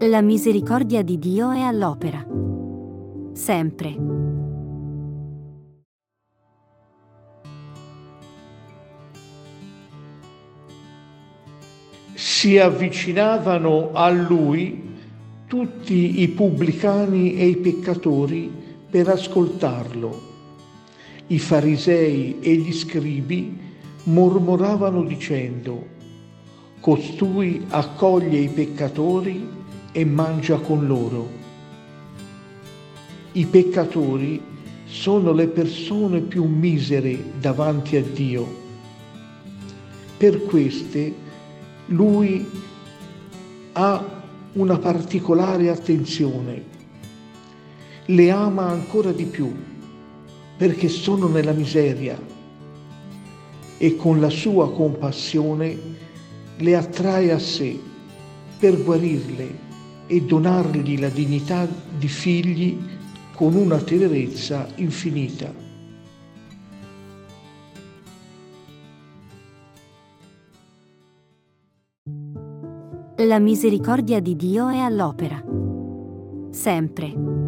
La misericordia di Dio è all'opera. Sempre. Si avvicinavano a lui tutti i pubblicani e i peccatori per ascoltarlo. I farisei e gli scribi mormoravano dicendo: «Costui accoglie i peccatori e mangia con loro». I peccatori sono le persone più misere davanti a Dio. Per queste lui ha una particolare attenzione. Le ama ancora di più perché sono nella miseria e con la sua compassione le attrae a sé per guarirle e donargli la dignità di figli con una tenerezza infinita. La misericordia di Dio è all'opera. Sempre.